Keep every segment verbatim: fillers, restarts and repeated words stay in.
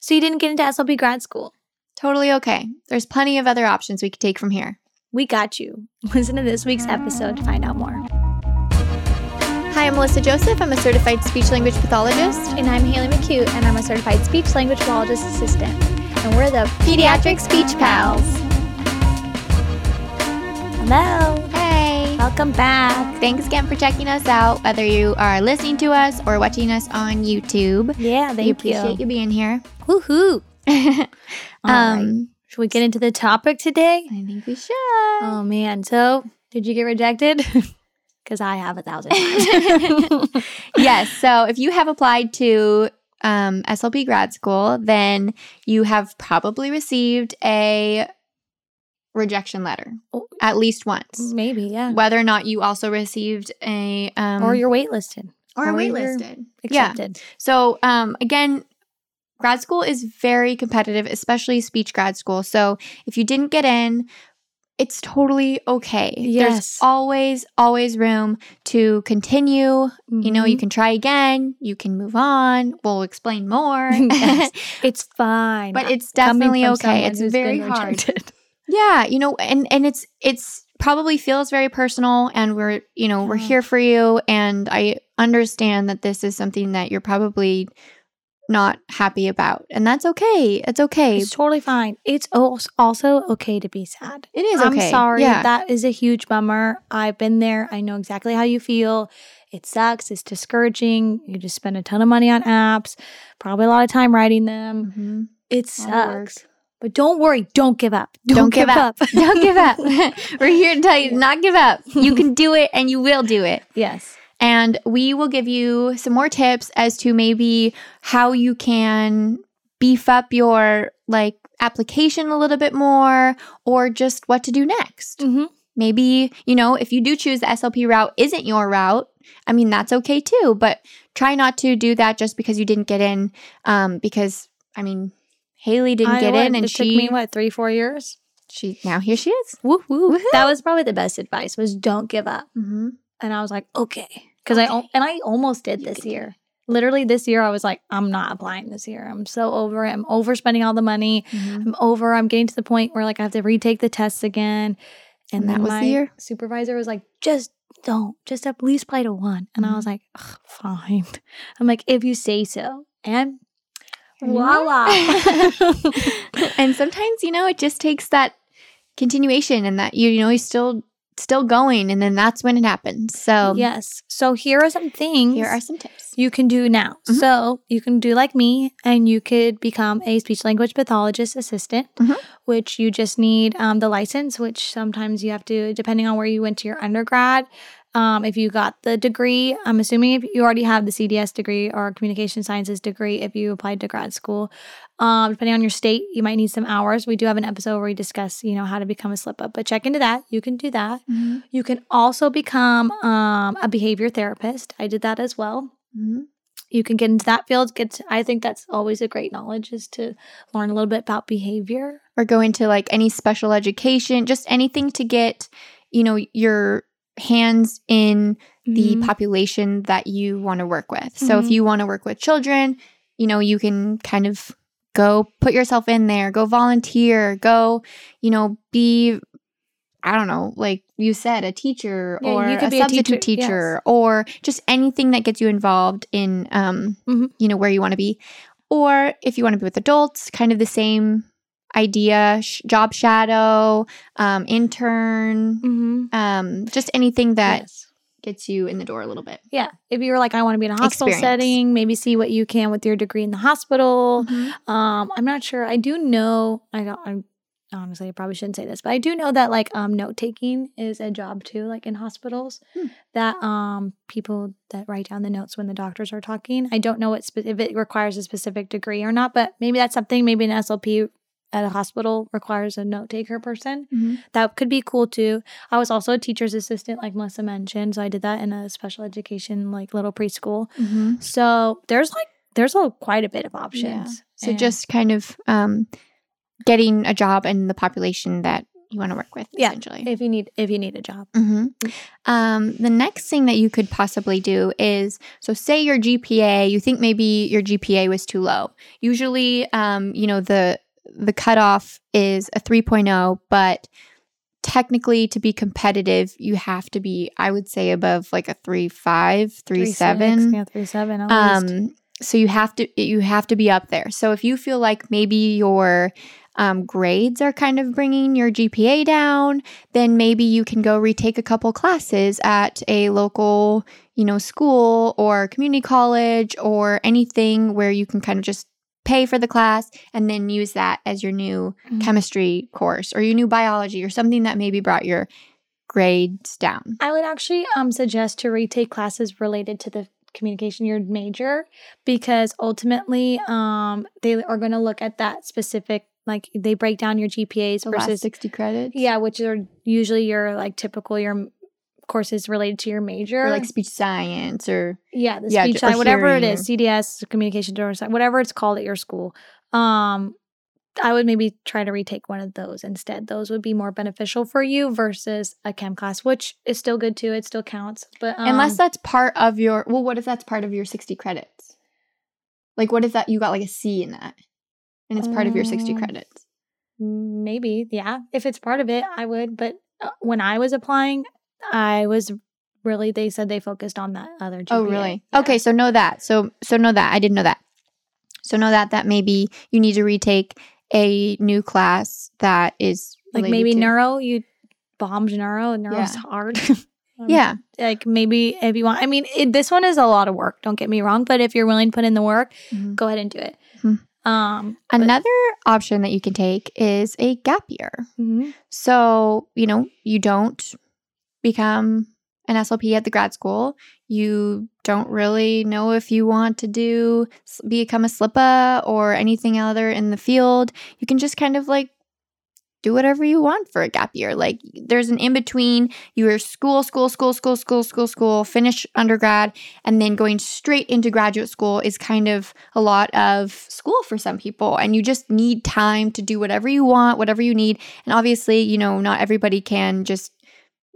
so you didn't get into S L P grad school. Totally okay. There's plenty of other options we could take from here. We got you. Listen to this week's episode to find out more. Hi, I'm Melissa Joseph. I'm a certified speech-language pathologist. And I'm Haley McHute, and I'm a certified speech-language pathologist assistant. And we're the Pediatric Speech Pals. Hello. Hey. Welcome back. Thanks again for checking us out, whether you are listening to us or watching us on YouTube. Yeah, thank you. We appreciate you being here. Woohoo. um, right. Should we get into the topic today? I think we should. Oh, man. So, did you get rejected? Because I have a thousand times. Yes. So, if you have applied to um, S L P grad school, then you have probably received a rejection letter oh, at least once. Maybe, yeah. Whether or not you also received a... Um, or you're waitlisted. Or, or waitlisted. Accepted. Yeah. So, um, again... grad school is very competitive, especially speech grad school. So if you didn't get in, it's totally okay. Yes. There's always, always room to continue. Mm-hmm. You know, you can try again. You can move on. We'll explain more. Yes. It's fine. But it's definitely okay. It's very hard. Yeah, you know, and, and it's it's probably feels very personal, and we're, you know, we're here for you. And I understand that this is something that you're probably not happy about, and that's okay. It's okay. It's totally fine. It's also okay to be sad. It is okay. I'm sorry. Yeah. That is a huge bummer. I've been there. I know exactly how you feel. It sucks. It's discouraging. You just spend a ton of money on apps, probably a lot of time writing them. Mm-hmm. It sucks. But don't worry. Don't give up. Don't, don't give, give up. up. Don't give up. We're here to tell you yeah. not give up. You can do it, and you will do it. Yes. And we will give you some more tips as to maybe how you can beef up your like application a little bit more, or just what to do next. Mm-hmm. Maybe, you know, if you do choose the S L P route isn't your route, I mean, that's okay too. But try not to do that just because you didn't get in. Um, because, I mean, Haley didn't I get went, in and it she... It took me, what, three, four years? She Now here she is. Woo-hoo. That was probably the best advice, was don't give up. Mm-hmm. And I was like, okay, because okay. I and I almost did this year. Literally this year, I was like, I'm not applying this year. I'm so over it. I'm overspending all the money. Mm-hmm. I'm over. I'm getting to the point where like I have to retake the tests again. And, and that was the year. Supervisor was like, just don't, just at least apply to one. And mm-hmm. I was like, ugh, fine. I'm like, if you say so. And voila. And sometimes, you know, it just takes that continuation, and that you you know you still. still going, and then that's when it happens. So yes. So here are some things. Here are some tips you can do now. Mm-hmm. So you can do like me, and you could become a speech language pathologist assistant, mm-hmm. which you just need um, the license, which sometimes you have to, depending on where you went to your undergrad. Um, if you got the degree, I'm assuming if you already have the C D S degree or communication sciences degree, if you applied to grad school, um, depending on your state, you might need some hours. We do have an episode where we discuss, you know, how to become a slip up, but check into that. You can do that. Mm-hmm. You can also become um, a behavior therapist. I did that as well. Mm-hmm. You can get into that field. Get to, I think that's always a great knowledge, is to learn a little bit about behavior. Or go into like any special education, just anything to get, you know, your hands in the mm-hmm. population that you want to work with. So mm-hmm. if you want to work with children, you know, you can kind of go put yourself in there, go volunteer, go, you know, be, I don't know, like you said, a teacher yeah, or you could a be substitute a teacher, teacher yes. or just anything that gets you involved in, um, mm-hmm. you know, where you want to be. Or if you want to be with adults, kind of the same idea, sh- job shadow, um, intern, mm-hmm. um, just anything that yes. gets you in the door a little bit. Yeah. If you were like, I want to be in a hospital Experience. setting, maybe see what you can with your degree in the hospital. Mm-hmm. Um, I'm not sure. I do know, I don't, I'm, honestly, I probably shouldn't say this, but I do know that like um, note-taking is a job too, like in hospitals, hmm. that um, people that write down the notes when the doctors are talking. I don't know what spe- if it requires a specific degree or not, but maybe that's something, maybe an S L P at a hospital requires a note-taker person. Mm-hmm. That could be cool, too. I was also a teacher's assistant, like Melissa mentioned, so I did that in a special education, like, little preschool. Mm-hmm. So there's, like, there's a, quite a bit of options. Yeah. So and just kind of um, getting a job in the population that you want to work with, yeah, essentially. If you need, if you need a job. Mm-hmm. Um, the next thing that you could possibly do is, so say your G P A, you think maybe your G P A was too low. Usually, um, you know, the the cutoff is a three point oh, but technically to be competitive, you have to be, I would say, above like a three point five, three point seven. Yeah, three point seven at least. Um, so you have to, you have to be up there. So if you feel like maybe your Um, grades are kind of bringing your G P A down, then maybe you can go retake a couple classes at a local, you know, school or community college or anything where you can kind of just pay for the class and then use that as your new mm-hmm. chemistry course or your new biology or something that maybe brought your grades down. I would actually um, suggest to retake classes related to the communication, your major, because ultimately um, they are going to look at that specific. Like they break down your G P As versus last sixty credits. Yeah, which are usually your like typical your courses related to your major, or like speech science or yeah, the yeah, speech science, whatever it is, C D S, communication, whatever it's called at your school. Um, I would maybe try to retake one of those instead. Those would be more beneficial for you versus a chem class, which is still good too. It still counts, but um, unless that's part of your well, what if that's part of your sixty credits? Like, what if that you got like a C in that? And it's part of your sixty credits. Maybe, yeah. If it's part of it, I would. But when I was applying, I was really, they said they focused on that other G P A. Oh, really? Yeah. Okay, so know that. So so know that. I didn't know that. So know that that maybe you need to retake a new class that is like maybe to- neuro, you bombed neuro. Neuro's yeah. hard. Um, yeah. Like maybe if you want. I mean, it, this one is a lot of work. Don't get me wrong. But if you're willing to put in the work, mm-hmm. go ahead and do it. Mm-hmm. Um, another but, option that you can take is a gap year. Mm-hmm. So, you know, you don't become an S L P at the grad school. You don't really know if you want to do, become a S L P A or anything other in the field. You can just kind of like do whatever you want for a gap year. Like there's an in-between, you're school, school, school, school, school, school, school, finish undergrad, and then going straight into graduate school is kind of a lot of school for some people. And you just need time to do whatever you want, whatever you need. And obviously, you know, not everybody can just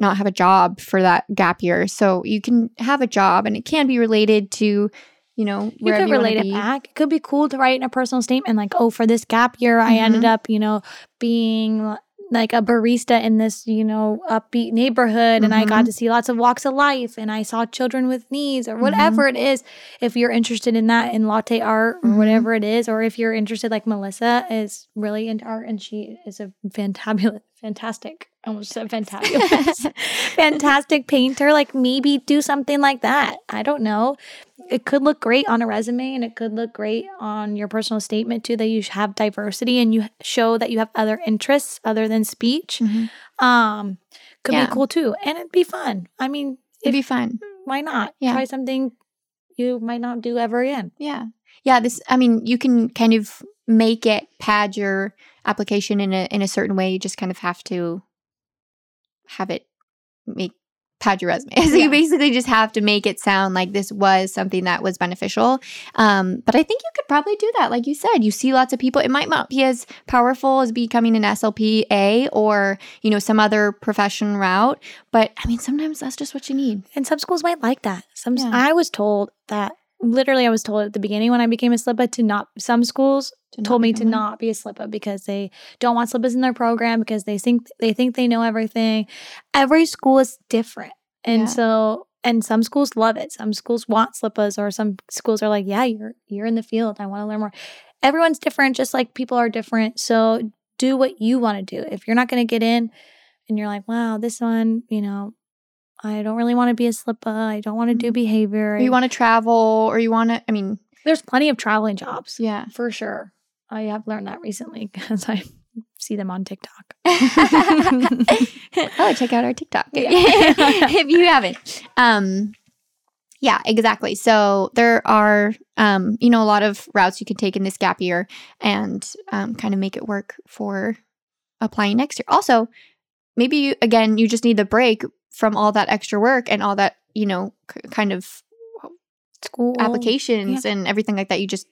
not have a job for that gap year. So you can have a job and it can be related to, you know, you could relate it back. It could be cool to write in a personal statement like, oh, for this gap year, mm-hmm. I ended up, you know, being like a barista in this, you know, upbeat neighborhood. Mm-hmm. And I got to see lots of walks of life. And I saw children with needs or whatever mm-hmm. it is. If you're interested in that, in latte art or mm-hmm. whatever it is, or if you're interested, like Melissa is really into art and she is a fantabulous, fantastic, almost said fantabulous, fantastic painter. Like maybe do something like that. I don't know. It could look great on a resume and it could look great on your personal statement too, that you have diversity and you show that you have other interests other than speech. Mm-hmm. Um, could yeah. be cool too. And it'd be fun. I mean, it'd if, be fun. Why not? Yeah. Try something you might not do ever again. Yeah. Yeah. This, I mean, you can kind of make it pad your application in a, in a certain way. You just kind of have to have it make, had your resume. So yeah. you basically just have to make it sound like this was something that was beneficial. Um, but I think you could probably do that. Like you said, you see lots of people. It might not be as powerful as becoming an S L P A or, you know, some other profession route. But I mean, sometimes that's just what you need. And some schools might like that. Some yeah. I was told that literally I was told at the beginning when I became a S L P A to not, some schools to told me to one. Not be a S L P A because they don't want S L P As in their program because they think they think they know everything. Every school is different. And yeah. so, and some schools love it. Some schools want S L P As or some schools are like, yeah, you're, you're in the field. I want to learn more. Everyone's different, just like people are different. So do what you want to do. If you're not going to get in and you're like, wow, this one, you know, I don't really want to be a S L P A. I don't want to do behavior. Or you want to travel or you want to, I mean. There's plenty of traveling jobs. Yeah. For sure. I have learned that recently because I see them on TikTok. Oh, check out our TikTok yeah. if you haven't. Um, yeah, exactly. So there are, um, you know, a lot of routes you can take in this gap year and um, kind of make it work for applying next year. Also, maybe, you, again, you just need the break from all that extra work and all that, you know, c- kind of school applications yeah. and everything like that. You just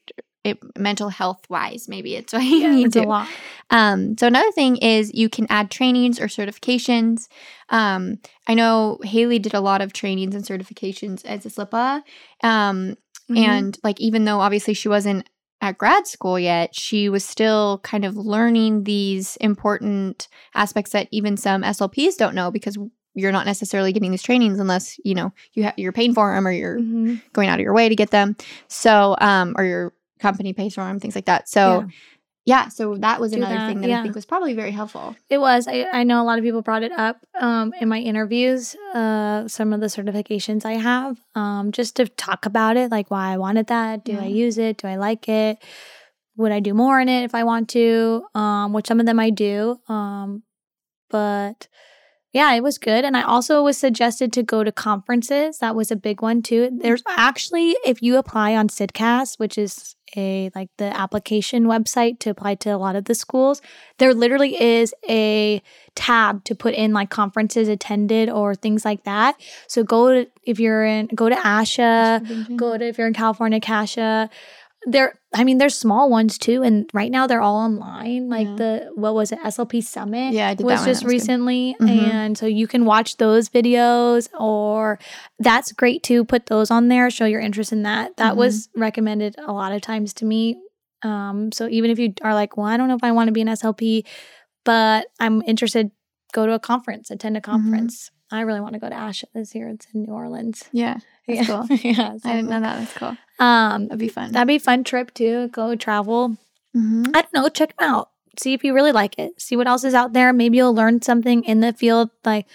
it, mental health wise, maybe it's what you yeah, need it's to. A lot. Um, so another thing is you can add trainings or certifications. Um, I know Haley did a lot of trainings and certifications as a S L P A. Um, mm-hmm. And like, even though obviously she wasn't at grad school yet, she was still kind of learning these important aspects that even some S L Ps don't know, because you're not necessarily getting these trainings unless, you know, you ha- you're paying for them, or you're mm-hmm. going out of your way to get them. So, um, or your company pays for them, things like that. So, yeah, yeah so that was Do another that, thing that yeah. I think was probably very helpful. It was. I, I know a lot of people brought it up um, in my interviews, uh, some of the certifications I have, um, just to talk about it, like why I wanted that. Do yeah. I use it? Do I like it? Would I do more in it if I want to? Um, which some of them I do. Um, but... Yeah, it was good. And I also was suggested to go to conferences. That was a big one too. There's actually, if you apply on SIDCAS, which is a like the application website to apply to a lot of the schools, there literally is a tab to put in like conferences attended or things like that. So go to, if you're in, go to ASHA, go to, if you're in California, CASHA. There, I mean, there's small ones too, and right now they're all online. Like yeah. the what was it, S L P Summit? Yeah, I did was that one. just that was recently, mm-hmm. and so you can watch those videos, or that's great too. Put those on there, show your interest in that. That mm-hmm. was recommended a lot of times to me. Um, so even if you are like, well, I don't know if I want to be an S L P, but I'm interested, go to a conference, attend a conference. Mm-hmm. I really want to go to ASHA this year. It's in New Orleans. Yeah, that's yeah. cool. yeah, I didn't cool. know that. That's cool. Um, that'd be fun. That'd be a fun trip too. Go travel. Mm-hmm. I don't know. Check them out. See if you really like it. See what else is out there. Maybe you'll learn something in the field, like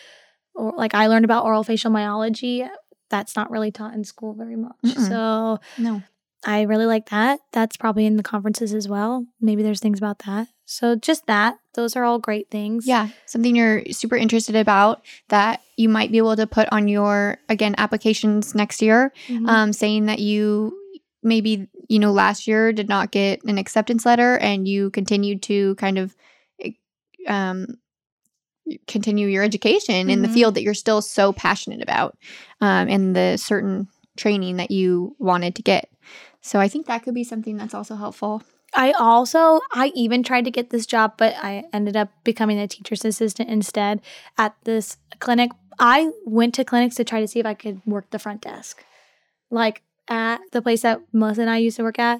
or, like I learned about oral facial myology. That's not really taught in school very much. Mm-mm. So no, I really like that. That's probably in the conferences as well. Maybe there's things about that. So just that. Those are all great things. Yeah. Something you're super interested about that you might be able to put on your, again, applications next year, mm-hmm. um, saying that you maybe, you know, last year did not get an acceptance letter and you continued to kind of um, continue your education mm-hmm. in the field that you're still so passionate about um, and the certain training that you wanted to get. So I think that could be something that's also helpful. I also, I even tried to get this job, but I ended up becoming a teacher's assistant instead at this clinic. I went to clinics to try to see if I could work the front desk, like at the place that Melissa and I used to work at.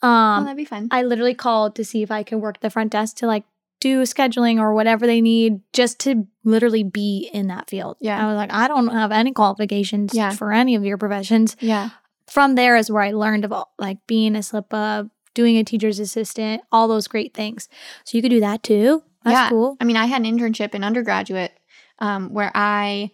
Um, oh, that'd be fun. I literally called to see if I could work the front desk to like do scheduling or whatever they need, just to literally be in that field. Yeah. I was like, I don't have any qualifications yeah. for any of your professions. Yeah. From there is where I learned about like being a S L P A, doing a teacher's assistant, all those great things. So you could do that too. That's yeah. cool. I mean, I had an internship in undergraduate um, where I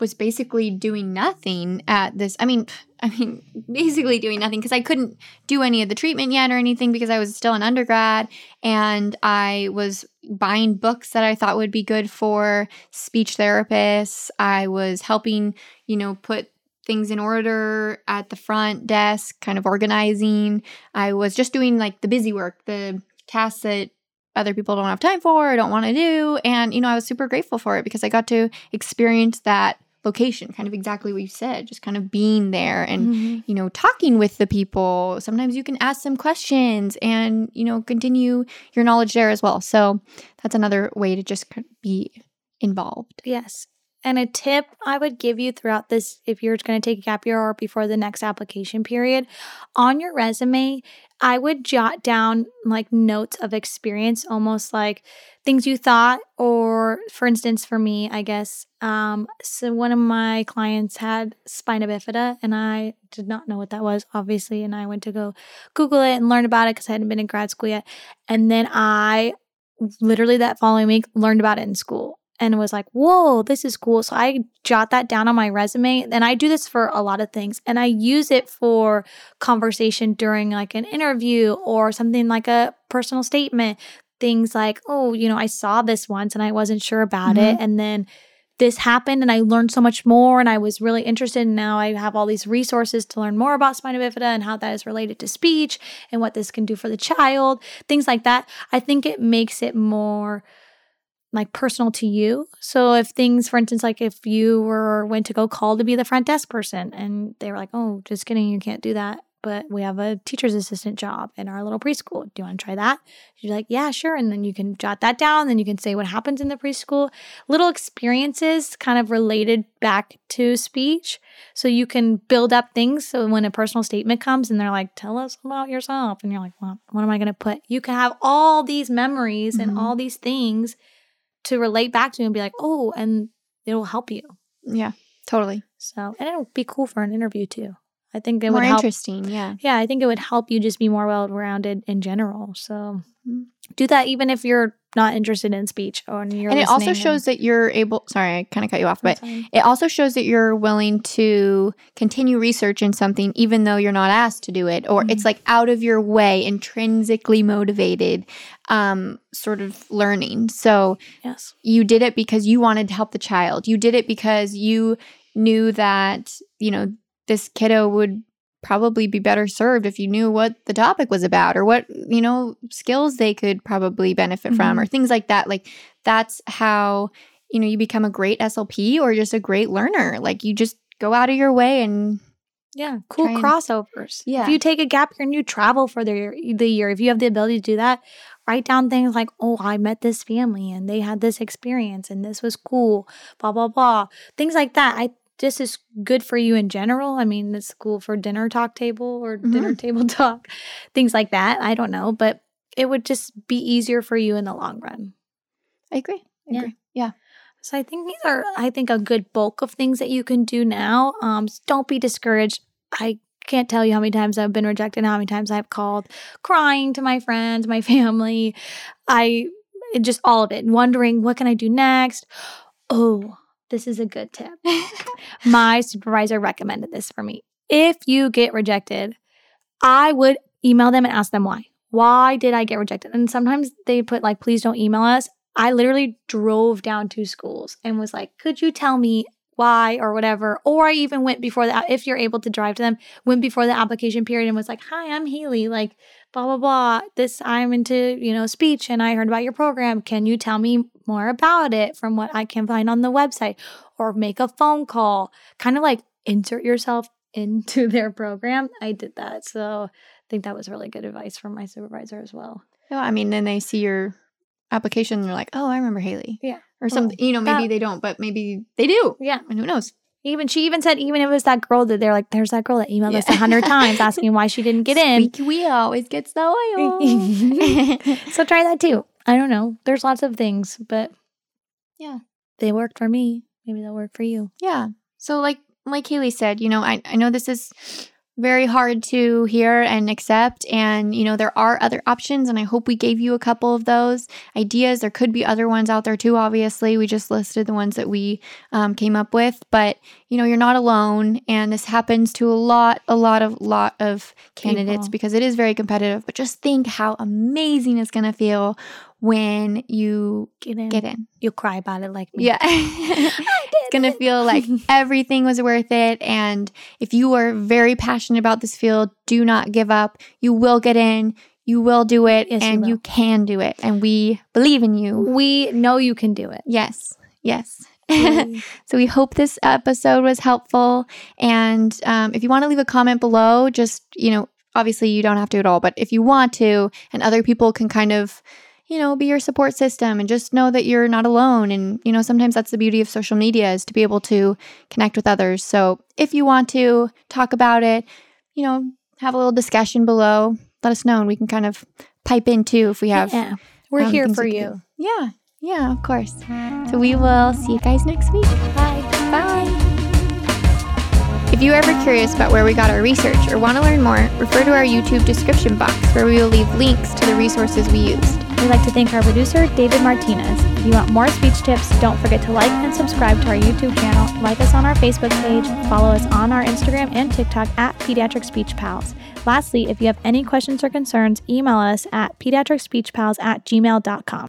was basically doing nothing at this. I mean, I mean, basically doing nothing because I couldn't do any of the treatment yet or anything because I was still an undergrad, and I was buying books that I thought would be good for speech therapists. I was helping, you know, put things in order at the front desk, kind of organizing. I was just doing like the busy work, the tasks that other people don't have time for or don't want to do. And, you know, I was super grateful for it because I got to experience that location, kind of exactly what you said, just kind of being there and, mm-hmm. you know, talking with the people. Sometimes you can ask them questions and, you know, continue your knowledge there as well. So that's another way to just be involved. Yes. And a tip I would give you throughout this, if you're going to take a gap year or before the next application period, on your resume, I would jot down like notes of experience, almost like things you thought, or for instance, for me, I guess, um, so one of my clients had spina bifida and I did not know what that was, obviously. And I went to go Google it and learn about it because I hadn't been in grad school yet. And then I literally that following week learned about it in school. And was like, whoa, this is cool. So I jot that down on my resume. And I do this for a lot of things. And I use it for conversation during like an interview or something like a personal statement. Things like, oh, you know, I saw this once and I wasn't sure about mm-hmm. it. And then this happened and I learned so much more and I was really interested. And now I have all these resources to learn more about spina bifida and how that is related to speech and what this can do for the child. Things like that. I think it makes it more like personal to you. So if things, for instance, like if you were went to go call to be the front desk person and they were like, oh, just kidding, you can't do that. but we have a teacher's assistant job in our little preschool. Do you want to try that? She's like, yeah, sure. And then you can jot that down. Then you can say what happens in the preschool. Little experiences kind of related back to speech. So you can build up things. So when a personal statement comes and they're like, tell us about yourself. And you're like, well, what am I going to put? You can have all these memories mm-hmm. and all these things to relate back to and be like, oh, and it'll help you. Yeah, totally. So, and it'll be cool for an interview too. I think it more would help. More interesting, yeah. Yeah, I think it would help you just be more well-rounded in general. So do that even if you're not interested in speech or you're and it also shows and, that you're able – sorry, I kind of cut you off. But fine. It also shows that you're willing to continue research in something even though you're not asked to do it, or mm-hmm. it's like out of your way, intrinsically motivated um, sort of learning. So yes. you did it because you wanted to help the child. You did it because you knew that, you know – this kiddo would probably be better served if you knew what the topic was about or what, you know, skills they could probably benefit mm-hmm. from or things like that. Like that's how, you know, you become a great S L P or just a great learner. Like you just go out of your way and yeah, cool crossovers. And, yeah. If you take a gap year and you travel for the year, the year, if you have the ability to do that, write down things like, oh, I met this family and they had this experience and this was cool, blah, blah, blah. Things like that. I This is good for you in general. I mean, it's cool for dinner talk table or mm-hmm. dinner table talk, things like that. I don't know, but it would just be easier for you in the long run. I agree. I yeah. agree. Yeah. So I think these are, I think, a good bulk of things that you can do now. Um, don't be discouraged. I can't tell you how many times I've been rejected, how many times I've called crying to my friends, my family. I just all of it, wondering what can I do next. Oh. This is a good tip. My supervisor recommended this for me. If you get rejected, I would email them and ask them why. Why did I get rejected? And sometimes they put like, please don't email us. I literally drove down to schools and was like, could you tell me why or whatever? Or I even went before the, if you're able to drive to them, went before the application period and was like, hi, I'm Haley. Like, blah, blah, blah. This, I'm into, you know, speech and I heard about your program. Can you tell me more about it from what I can find on the website? Or make a phone call, kind of like insert yourself into their program. I did that. So I think that was really good advice from my supervisor as well. No, I mean, then they see your application and you're like, oh, I remember Haley. Yeah. Or something, well, you know, maybe that, they don't, but maybe they do. Yeah. And who knows? Even she even said, even if it was that girl that they're like, there's that girl that emailed yeah. us a hundred times asking why she didn't get in. Squeaky wheel always gets the oil. So try that too. I don't know. There's lots of things, but yeah, they worked for me. Maybe they'll work for you. Yeah. So like like Haley said, you know, I, I know this is very hard to hear and accept. And, you know, there are other options. And I hope we gave you a couple of those ideas. There could be other ones out there too, obviously. We just listed the ones that we um, came up with. But, you know, you're not alone. And this happens to a lot, a lot of, lot of candidates People. because it is very competitive. But just think how amazing it's going to feel when you get in. Get in. You'll cry about it like me. Yeah. It's going to feel like everything was worth it. And if you are very passionate about this field, do not give up. You will get in. You will do it. Yes, and you, you can do it. And we believe in you. We know you can do it. Yes. Yes. So we hope this episode was helpful. And um, if you want to leave a comment below, just, you know, obviously you don't have to at all. But if you want to, and other people can kind of, you know, be your support system and just know that you're not alone. And, you know, sometimes that's the beauty of social media is to be able to connect with others. So if you want to talk about it, you know, have a little discussion below, let us know and we can kind of pipe in too if we have. Yeah, we're um, here for you. Yeah, yeah, of course. So we will see you guys next week. Bye. Bye. If you are ever curious about where we got our research or want to learn more, refer to our YouTube description box where we will leave links to the resources we used. We'd like to thank our producer, David Martinez. If you want more speech tips, don't forget to like and subscribe to our YouTube channel, like us on our Facebook page, follow us on our Instagram and TikTok at Pediatric Speech Pals. Lastly, if you have any questions or concerns, email us at pediatric speech pals at gmail dot com.